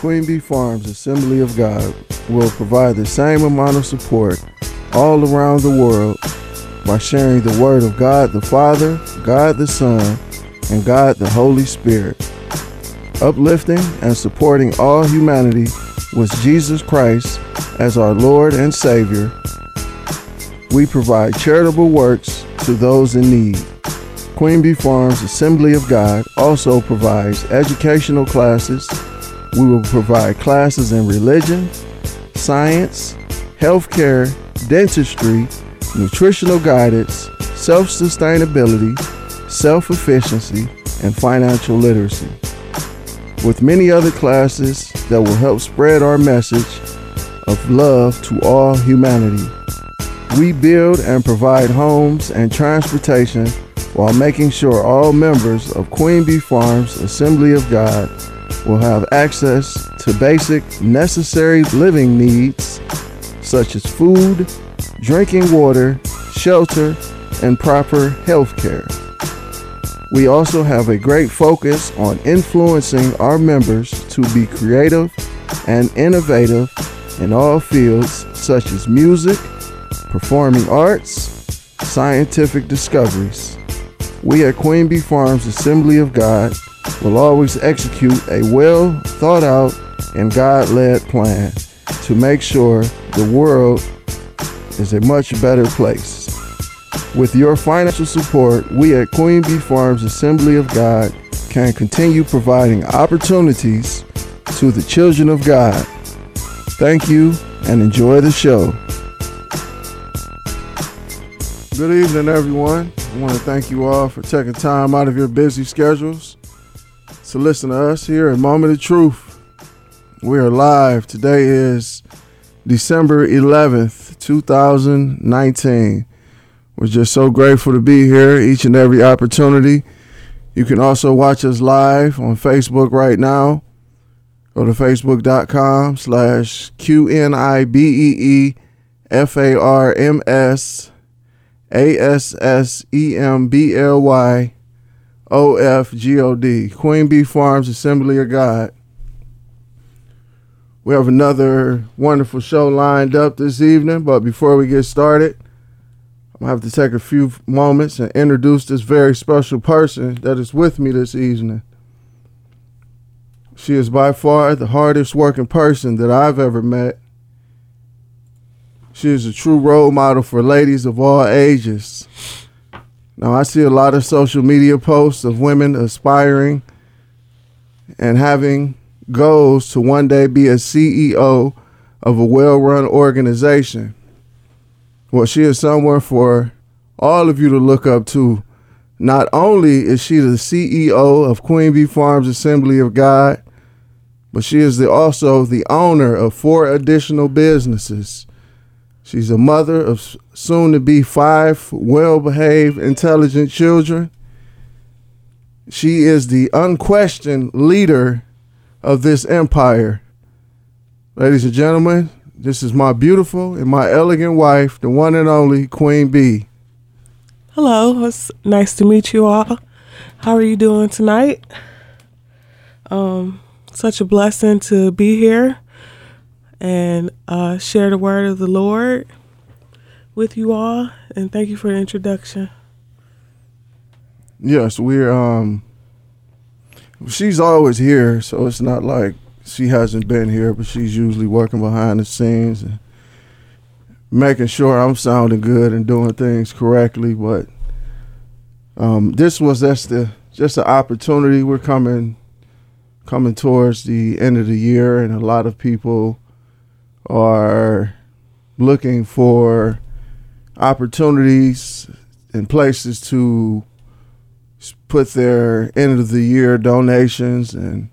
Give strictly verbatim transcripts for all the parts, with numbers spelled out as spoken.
Queen Bee Farms Assembly of God will provide the same amount of support all around the world by sharing the word of God the Father, God the Son, and God the Holy Spirit, uplifting and supporting all humanity with Jesus Christ as our Lord and Savior. We provide charitable works to those in need. Queen Bee Farms Assembly of God also provides educational classes. We will provide classes in religion, science, healthcare, dentistry, nutritional guidance, self-sustainability, self-efficiency, and financial literacy, with many other classes that will help spread our message of love to all humanity. We build and provide homes and transportation while making sure all members of Queen Bee Farms Assembly of God will have access to basic necessary living needs such as food, drinking water, shelter, and proper health care. We also have a great focus on influencing our members to be creative and innovative in all fields such as music, performing arts, scientific discoveries. We at Queen Bee Farms Assembly of God will always execute a well thought out and God-led plan to make sure the world is a much better place. With your financial support, we at Queen Bee Farms Assembly of God can continue providing opportunities to the children of God. Thank you and enjoy the show. Good evening, everyone. I want to thank you all for taking time out of your busy schedules to listen to us here at Moment of Truth. We are live. Today is December eleventh, two thousand nineteen. We're just so grateful to be here each and every opportunity. You can also watch us live on Facebook right now. Go to facebook.com slash QNIBEEFARMS. A S S E M B L Y O F G O D, Queen Bee Farms Assembly of God. We have another wonderful show lined up this evening, but before we get started, I'm going to have to take a few moments and introduce this very special person that is with me this evening. She is by far the hardest working person that I've ever met. She is a true role model for ladies of all ages. Now, I see a lot of social media posts of women aspiring and having goals to one day be a C E O of a well-run organization. Well, she is someone for all of you to look up to. Not only is she the C E O of Queen Bee Farms Assembly of God, but she is the, also the owner of four additional businesses. She's a mother of soon-to-be five well-behaved, intelligent children. She is the unquestioned leader of this empire. Ladies and gentlemen, this is my beautiful and my elegant wife, the one and only Queen Bee. Hello. It's nice to meet you all. How are you doing tonight? Um, such a blessing to be here and uh, share the word of the Lord with you all. And thank you for the introduction. Yes, we're, um, she's always here, so it's not like she hasn't been here, but she's usually working behind the scenes and making sure I'm sounding good and doing things correctly. But um, this was, that's the, just an opportunity. We're coming, coming towards the end of the year, and a lot of people are looking for opportunities and places to put their end of the year donations and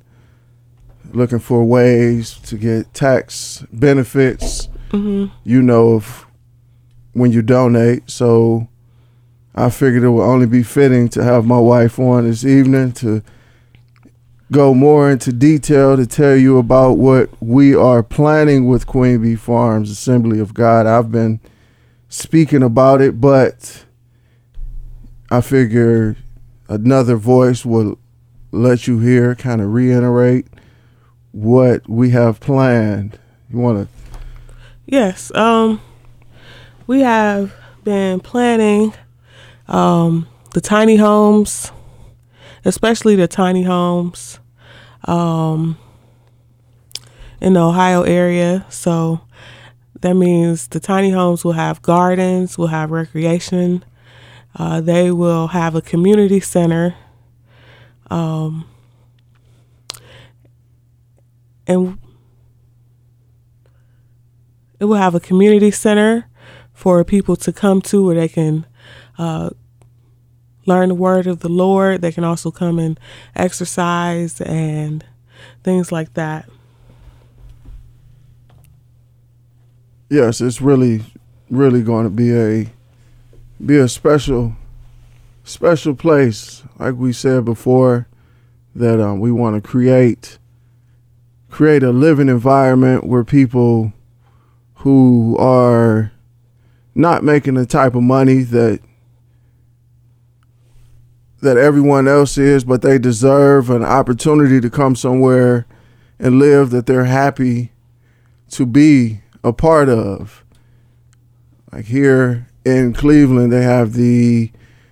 looking for ways to get tax benefits, mm-hmm. you know, if, when you donate. So I figured it would only be fitting to have my wife on this evening to go more into detail to tell you about what we are planning with Queen Bee Farms Assembly of God. I've been speaking about it, but I figure another voice will let you hear, kind of reiterate what we have planned. You want to? Yes. Um, we have been planning um, the tiny homes, especially the tiny homes um, in the Ohio area. So that means the tiny homes will have gardens, will have recreation. Uh, they will have a community center. Um, and it will have a community center for people to come to where they can uh, learn the word of the Lord. They can also come and exercise and things like that. Yes, it's really, really going to be a be a special, special place. Like we said before, that um, we want to create, create a living environment where people who are not making the type of money that that everyone else is, but they deserve an opportunity to come somewhere and live that they're happy to be a part of. Like here in Cleveland, they have the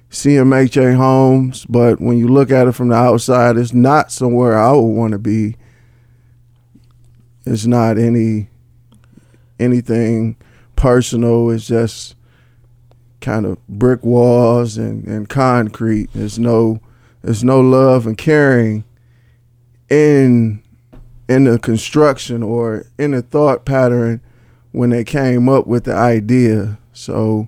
C M H A homes, but when you look at it from the outside, it's not somewhere I would want to be. It's not any anything personal. It's just kind of brick walls and, and concrete. There's no there's no love and caring in in the construction or in the thought pattern when they came up with the idea. So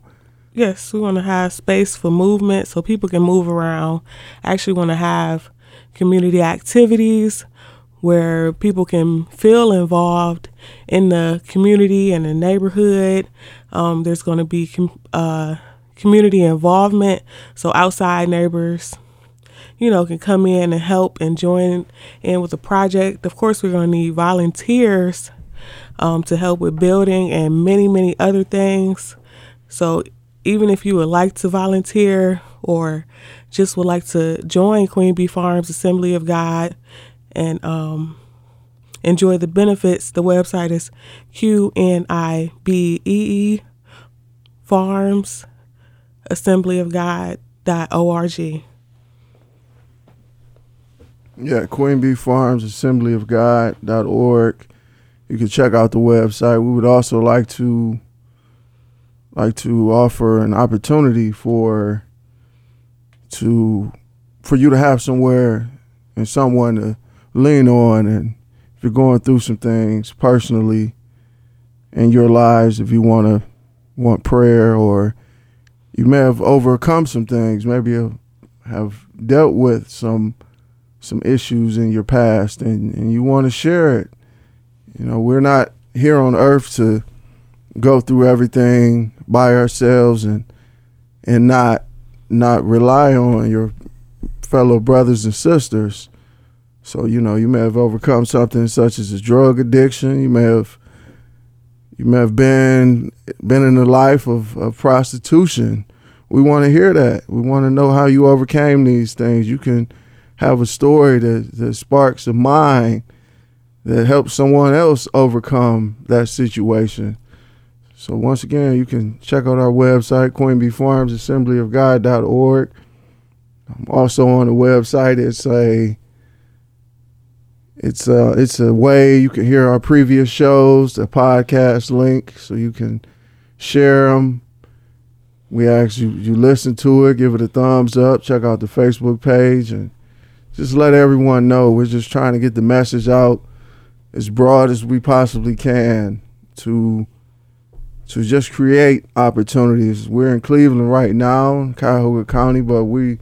yes, we want to have space for movement so people can move around. I actually want to have community activities where people can feel involved in the community and the neighborhood. Um, there's going to be com- uh, community involvement, so outside neighbors, you know, can come in and help and join in with the project. Of course, we're going to need volunteers um, to help with building and many, many other things. So even if you would like to volunteer or just would like to join Queen Bee Farms Assembly of God and um, enjoy the benefits, the website is Q N I B E E Farms Assembly of God dot org. Yeah, Queen Bee Farms Assembly of God dot org. You can check out the website. We would also like to like to offer an opportunity for to for you to have somewhere and someone to lean on, and if you're going through some things personally in your lives, if you want to want prayer, or you may have overcome some things, maybe you have dealt with some some issues in your past and, and you want to share it. You know, we're not here on earth to go through everything by ourselves and and not not rely on your fellow brothers and sisters. So, you know, you may have overcome something such as a drug addiction. You may have you may have been been in a life of, of prostitution. We want to hear that. We want to know how you overcame these things. You can have a story that, that sparks a mind that helps someone else overcome that situation. So once again, you can check out our website, Queen Bee Farms Assembly of God dot org. I'm also on the website. It's a it's a, it's a way you can hear our previous shows, the podcast link, so you can share them. We ask you, you listen to it, give it a thumbs up, check out the Facebook page, and just let everyone know. We're just trying to get the message out as broad as we possibly can to to just create opportunities. We're in Cleveland right now, in Cuyahoga County, but we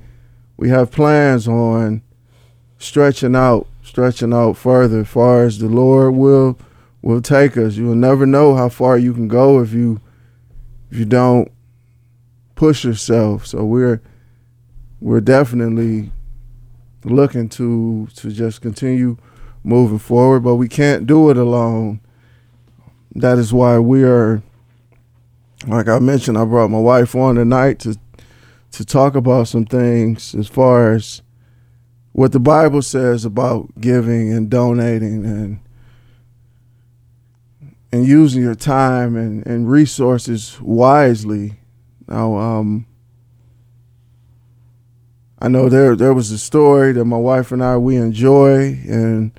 we have plans on stretching out, stretching out further as far as the Lord will will take us. You'll never know how far you can go if you if you don't push yourself. So we're we're definitely looking to to just continue moving forward, but we can't do it alone. That is why we are, like I mentioned, I brought my wife on tonight to to talk about some things as far as what the Bible says about giving and donating and and using your time and, and resources wisely. Now, um, I know there there was a story that my wife and I, we enjoy in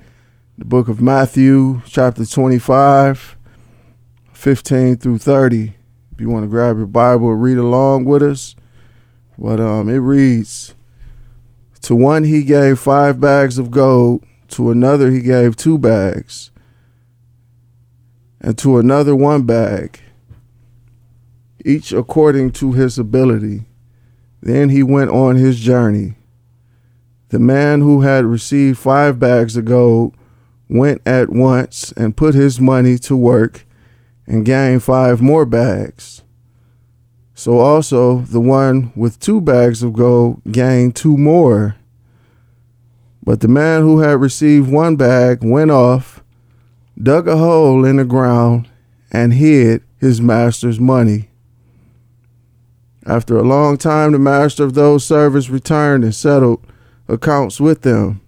the book of Matthew, chapter twenty-five, fifteen through thirty. If you want to grab your Bible, read along with us. But um, it reads, "To one he gave five bags of gold, to another he gave two bags, and to another one bag, each according to his ability. Then he went on his journey. The man who had received five bags of gold went at once and put his money to work and gained five more bags. So also the one with two bags of gold gained two more. But the man who had received one bag went off, dug a hole in the ground, and hid his master's money. After a long time, the master of those servants returned and settled accounts with them.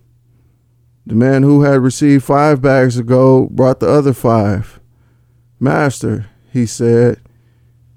The man who had received five bags of gold brought the other five. 'Master,' he said,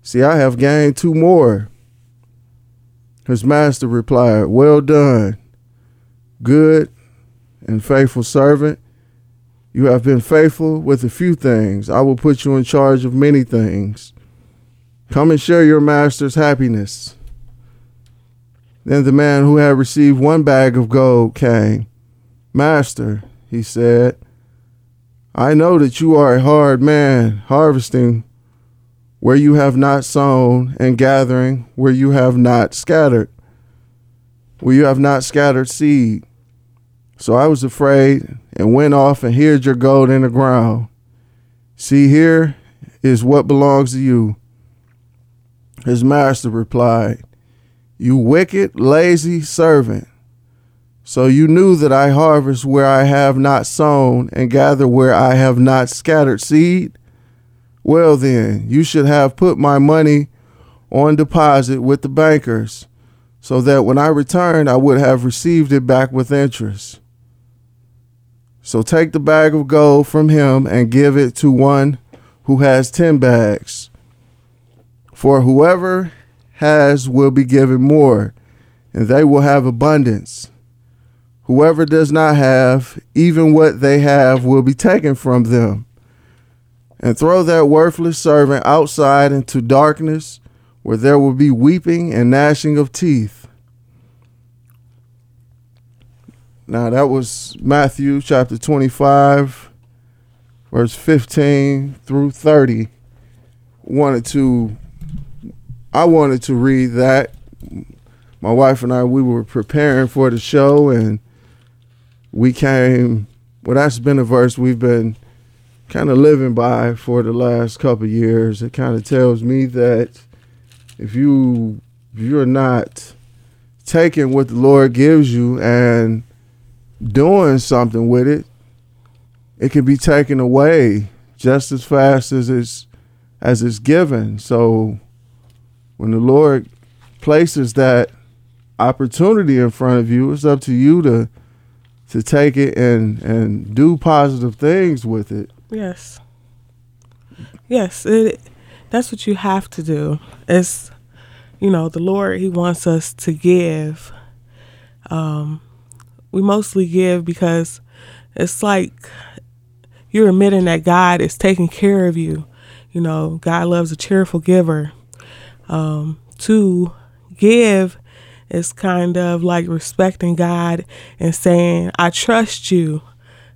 See, I have gained two more.' His master replied, 'Well done, good and faithful servant. You have been faithful with a few things. I will put you in charge of many things. Come and share your master's happiness.' Then the man who had received one bag of gold came. 'Master,' he said, 'I know that you are a hard man, harvesting where you have not sown and gathering where you have not scattered, where you have not scattered seed. So I was afraid and went off and hid your gold in the ground. See, here is what belongs to you.' His master replied, 'You wicked, lazy servant. So you knew that I harvest where I have not sown and gather where I have not scattered seed? Well then, you should have put my money on deposit with the bankers, so that when I returned, I would have received it back with interest. So take the bag of gold from him and give it to one who has ten bags. For whoever has will be given more, and they will have abundance. Whoever does not have, even what they have will be taken from them. And throw that worthless servant outside into darkness, where there will be weeping and gnashing of teeth.'" Now that was Matthew chapter twenty-five, verse fifteen through thirty. Wanted to, I wanted to read that. My wife and I, we were preparing for the show, and we came, well, that's been a verse we've been kind of living by for the last couple of years. It kind of tells me that if you if you're not taking what the Lord gives you and doing something with it, it can be taken away just as fast as it's as it's given. So when the Lord places that opportunity in front of you, it's up to you to to take it and and do positive things with it. Yes. Yes, it, that's what you have to do. It's, you know, the Lord, he wants us to give. Um, we mostly give because it's like you're admitting that God is taking care of you. You know, God loves a cheerful giver. Um, to give is kind of like respecting God and saying, I trust you.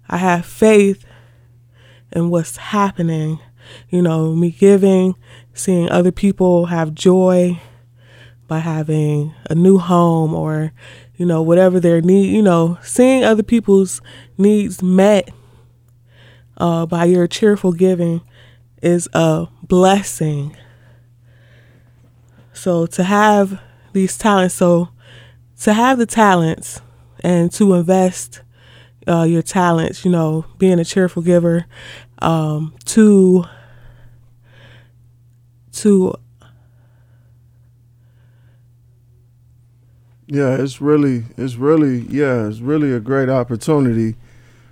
I have faith and what's happening, you know, me giving, seeing other people have joy by having a new home or, you know, whatever their need, you know, seeing other people's needs met uh, by your cheerful giving is a blessing. So to have these talents, so to have the talents and to invest uh, your talents, you know, being a cheerful giver, um, to to. Yeah, it's really, it's really, yeah, it's really a great opportunity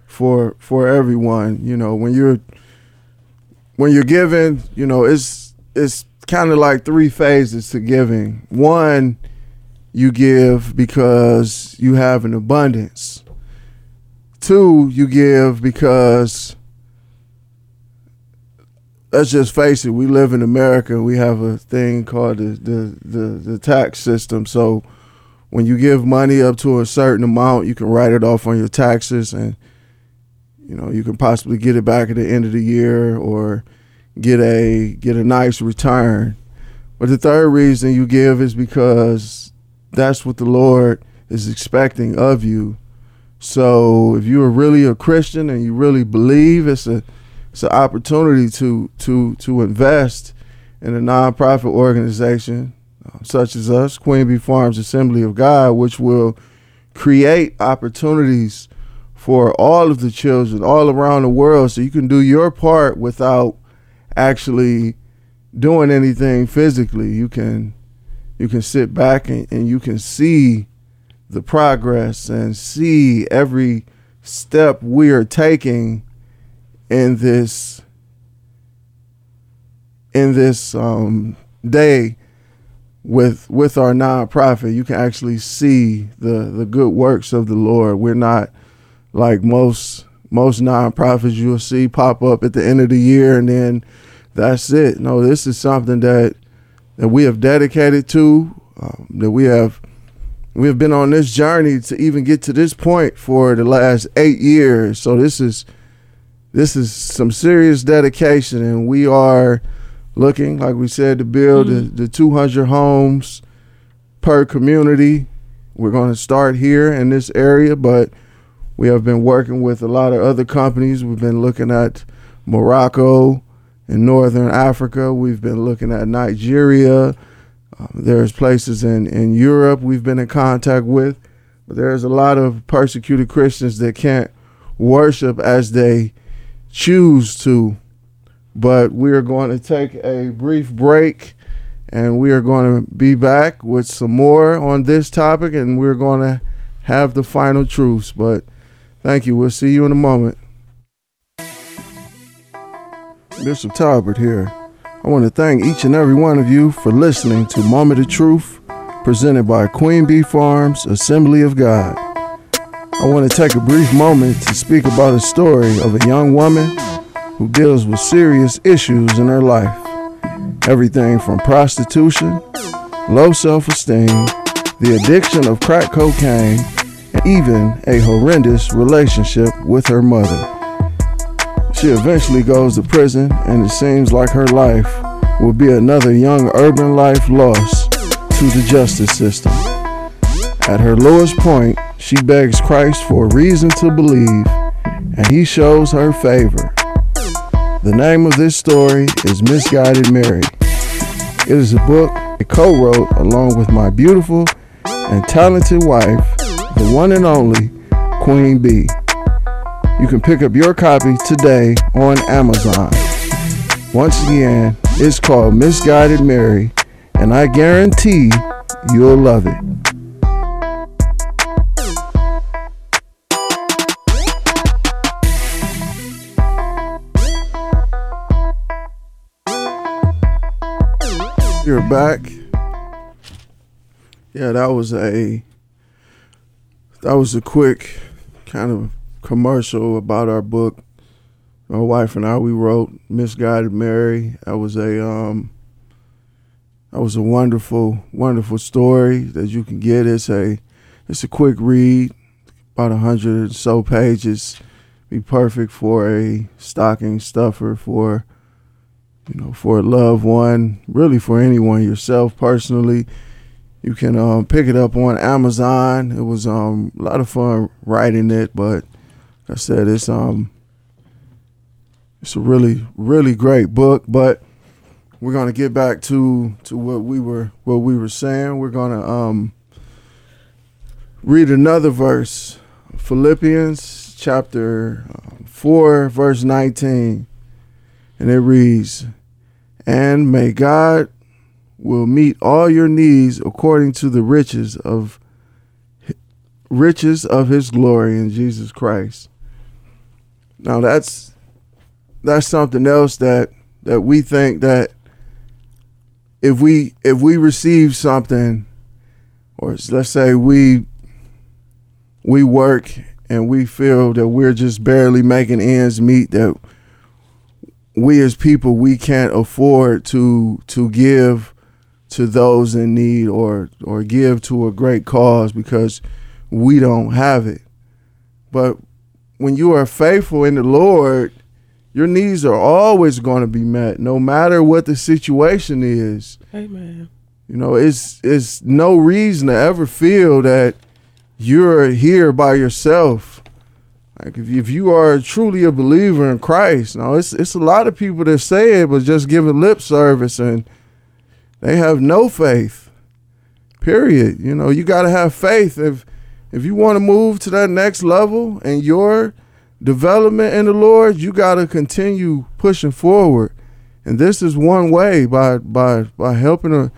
for for everyone. You know, when you're when you're giving, you know, it's it's kind of like three phases to giving. One, you give because you have an abundance. Two, you give because, let's just face it, we live in America. We have a thing called the the the, the tax system, so when you give money up to a certain amount, you can write it off on your taxes, and you know you can possibly get it back at the end of the year or get a get a nice return. But the third reason you give is because that's what the Lord is expecting of you. So if you are really a Christian and you really believe, it's a it's an opportunity to to to invest in a nonprofit organization such as us, Queen Bee Farms Assembly of God, which will create opportunities for all of the children all around the world, so you can do your part without actually doing anything physically. You can you can sit back and, and you can see the progress and see every step we are taking in this in this um, day. With with our nonprofit, you can actually see the, the good works of the Lord. We're not like most most nonprofits you'll see pop up at the end of the year and then that's it. No, this is something that that we have dedicated to, um, that we have we have been on this journey to even get to this point for the last eight years. So this is this is some serious dedication, and we are looking, like we said, to build mm-hmm. the, the two hundred homes per community. We're going to start here in this area, but we have been working with a lot of other companies. We've been looking at Morocco and Northern Africa. We've been looking at Nigeria. Um, there's places in, in Europe we've been in contact with. But there's a lot of persecuted Christians that can't worship as they choose to. But we are going to take a brief break, and we are going to be back with some more on this topic, and we're going to have the final truths. But thank you. We'll see you in a moment. Bishop Talbert here. I want to thank each and every one of you for listening to Moment of Truth, presented by Queen Bee Farms Assembly of God. I want to take a brief moment to speak about a story of a young woman who deals with serious issues in her life. Everything from prostitution, low self-esteem, the addiction of crack cocaine, and even a horrendous relationship with her mother. She eventually goes to prison, and it seems like her life will be another young urban life lost to the justice system. At her lowest point, she begs Christ for a reason to believe, and he shows her favor. The name of this story is Misguided Mary. It is a book I co-wrote along with my beautiful and talented wife, the one and only Queen Bee. You can pick up your copy today on Amazon. Once again, it's called Misguided Mary, and I guarantee you'll love it. You're back. Yeah, that was a that was a quick kind of commercial about our book. My wife and I, we wrote Misguided Mary. That was a um that was a wonderful, wonderful story that you can get. It's a it's a quick read, about a hundred or so pages. Be perfect for a stocking stuffer, for you know, for a loved one, really for anyone, yourself personally. You can um, pick it up on Amazon. It was um, a lot of fun writing it, but like I said, it's um, It's a really, really great book, but we're going to get back to, to what we were what we were saying. We're going to um, read another verse, Philippians chapter four, verse nineteen, and it reads, "And may God will meet all your needs according to the riches of riches of His glory in Jesus Christ." Now that's that's something else that that we think that if we if we receive something, or let's say we we work and we feel that we're just barely making ends meet, that we as people we can't afford to to give to those in need or or give to a great cause because we don't have it. But when you are faithful in the Lord, your needs are always going to be met, no matter what the situation is. Amen. You know, it's it's no reason to ever feel that you're here by yourself. Like if if you are truly a believer in Christ, now it's it's a lot of people that say it, but just giving lip service and they have no faith. Period. You know, you got to have faith if if you want to move to that next level and your development in the Lord, you got to continue pushing forward. And this is one way, by by by helping a,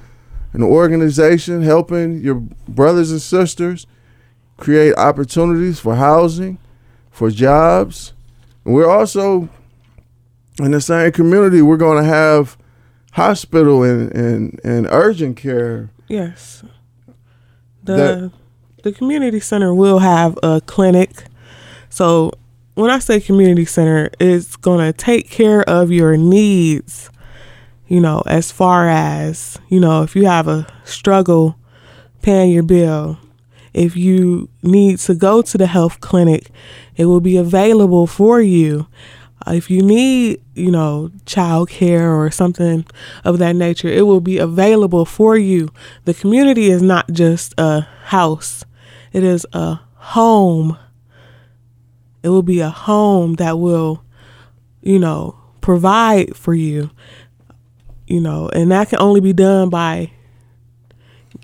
an organization, helping your brothers and sisters create opportunities for housing, for jobs. And we're also in the same community, we're going to have hospital and, and, and urgent care. Yes. The that, the community center will have a clinic. So when I say community center, it's going to take care of your needs, you know, as far as, you know, if you have a struggle paying your bill, if you need to go to the health clinic, it will be available for you. Uh, if you need, you know, child care or something of that nature, it will be available for you. The community is not just a house. It is a home. It will be a home that will, you know, provide for you, you know, and that can only be done by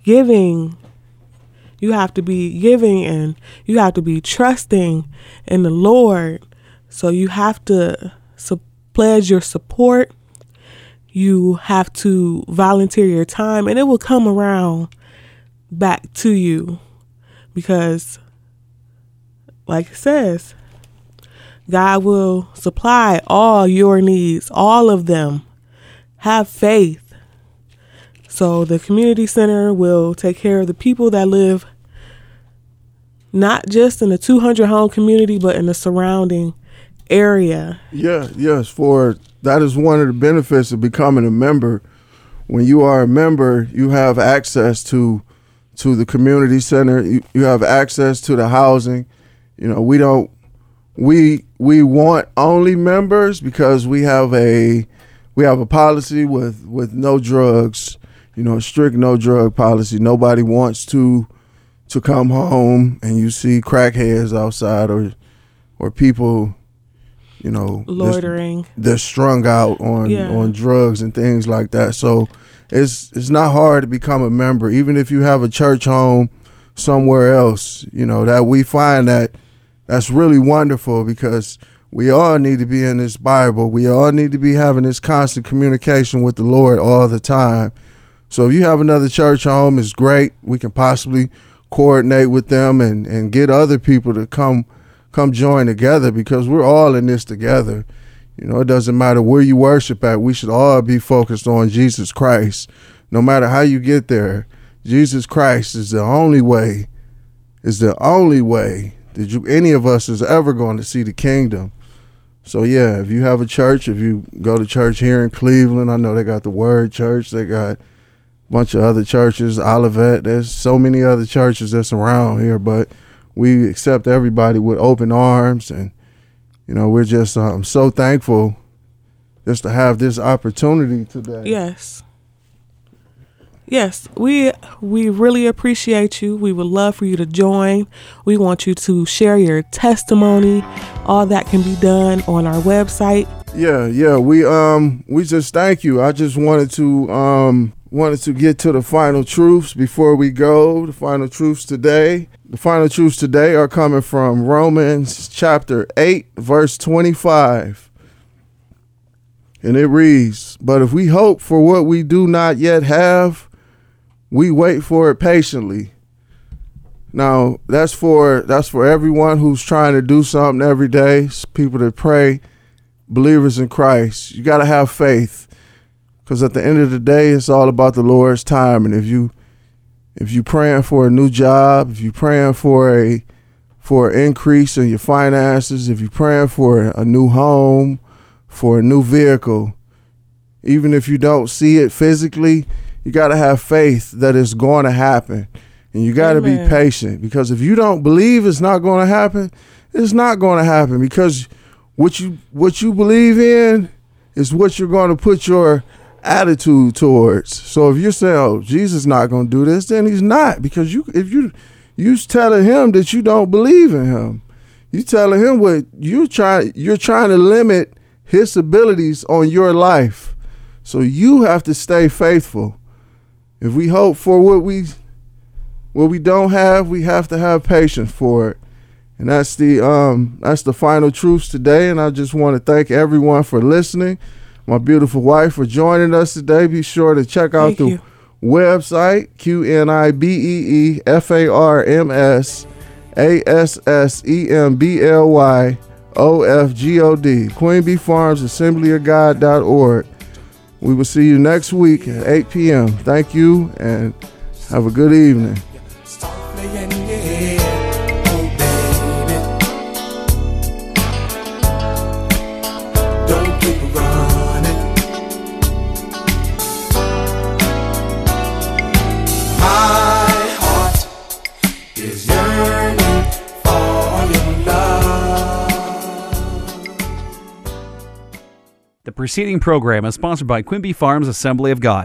giving. You have to be giving and you have to be trusting in the Lord. So you have to su- pledge your support. You have to volunteer your time, and it will come around back to you because, like it says, God will supply all your needs, all of them. Have faith. So the community center will take care of the people that live not just in the two hundred home community, but in the surrounding area. Yeah, yes. For that is one of the benefits of becoming a member. When you are a member, you have access to to the community center. You, you have access to the housing. You know, we don't we we want only members because we have a we have a policy with, with no drugs, you know, a strict no drug policy. Nobody wants to to come home and you see crackheads outside or or people, you know, loitering. They're, they're strung out on, yeah. on drugs and things like that. So it's it's not hard to become a member, even if you have a church home somewhere else. You know, that we find that that's really wonderful because we all need to be in this Bible. We all need to be having this constant communication with the Lord all the time. So if you have another church home, it's great. We can possibly coordinate with them and, and get other people to come come join together because we're all in this together. You know, it doesn't matter where you worship at. We should all be focused on Jesus Christ. No matter how you get there, Jesus Christ is the only way, is the only way that you, any of us is ever going to see the kingdom. So, yeah, if you have a church, if you go to church here in Cleveland, I know they got the Word Church. They got a bunch of other churches, Olivet. There's so many other churches that's around here, but we accept everybody with open arms. And, you know, we're just um, so thankful just to have this opportunity today. Yes. Yes, we we really appreciate you. We would love for you to join. We want you to share your testimony. All that can be done on our website, Yeah, yeah. We um we just thank you. I just wanted to um wanted to get to the final truths before we go. The final truths today. The final truths today are coming from Romans chapter eight, verse twenty-five. And it reads, "But if we hope for what we do not yet have, we wait for it patiently." Now, that's for that's for everyone who's trying to do something every day, people that pray, believers in Christ. You got to have faith, because at the end of the day, it's all about the Lord's time. And if you if you praying for a new job, if you praying for a for an increase in your finances, if you praying for a new home, for a new vehicle, even if you don't see it physically, you got to have faith that it's going to happen. And you got to be patient, because if you don't believe it's not going to happen, it's not going to happen, because what you what you believe in is what you're going to put your attitude towards. So if you're saying, "Oh, Jesus is not going to do this," then he's not, because you if you you telling him that you don't believe in him, you telling him what you try you're trying to limit his abilities on your life. So you have to stay faithful. If we hope for what we What we don't have, we have to have patience for it. And that's the um, that's the final truths today. And I just want to thank everyone for listening. My beautiful wife for joining us today. Be sure to check out thank the you. website, Q N I B E E F A R M S A S S E M B L Y O F G O D, Queen Bee Farms, Assembly of God dot org. We will see you next week at eight p.m. Thank you and have a good evening. In your head, oh baby, don't keep running. My heart is yearning for your love. The preceding program is sponsored by Quimby Farms Assembly of God.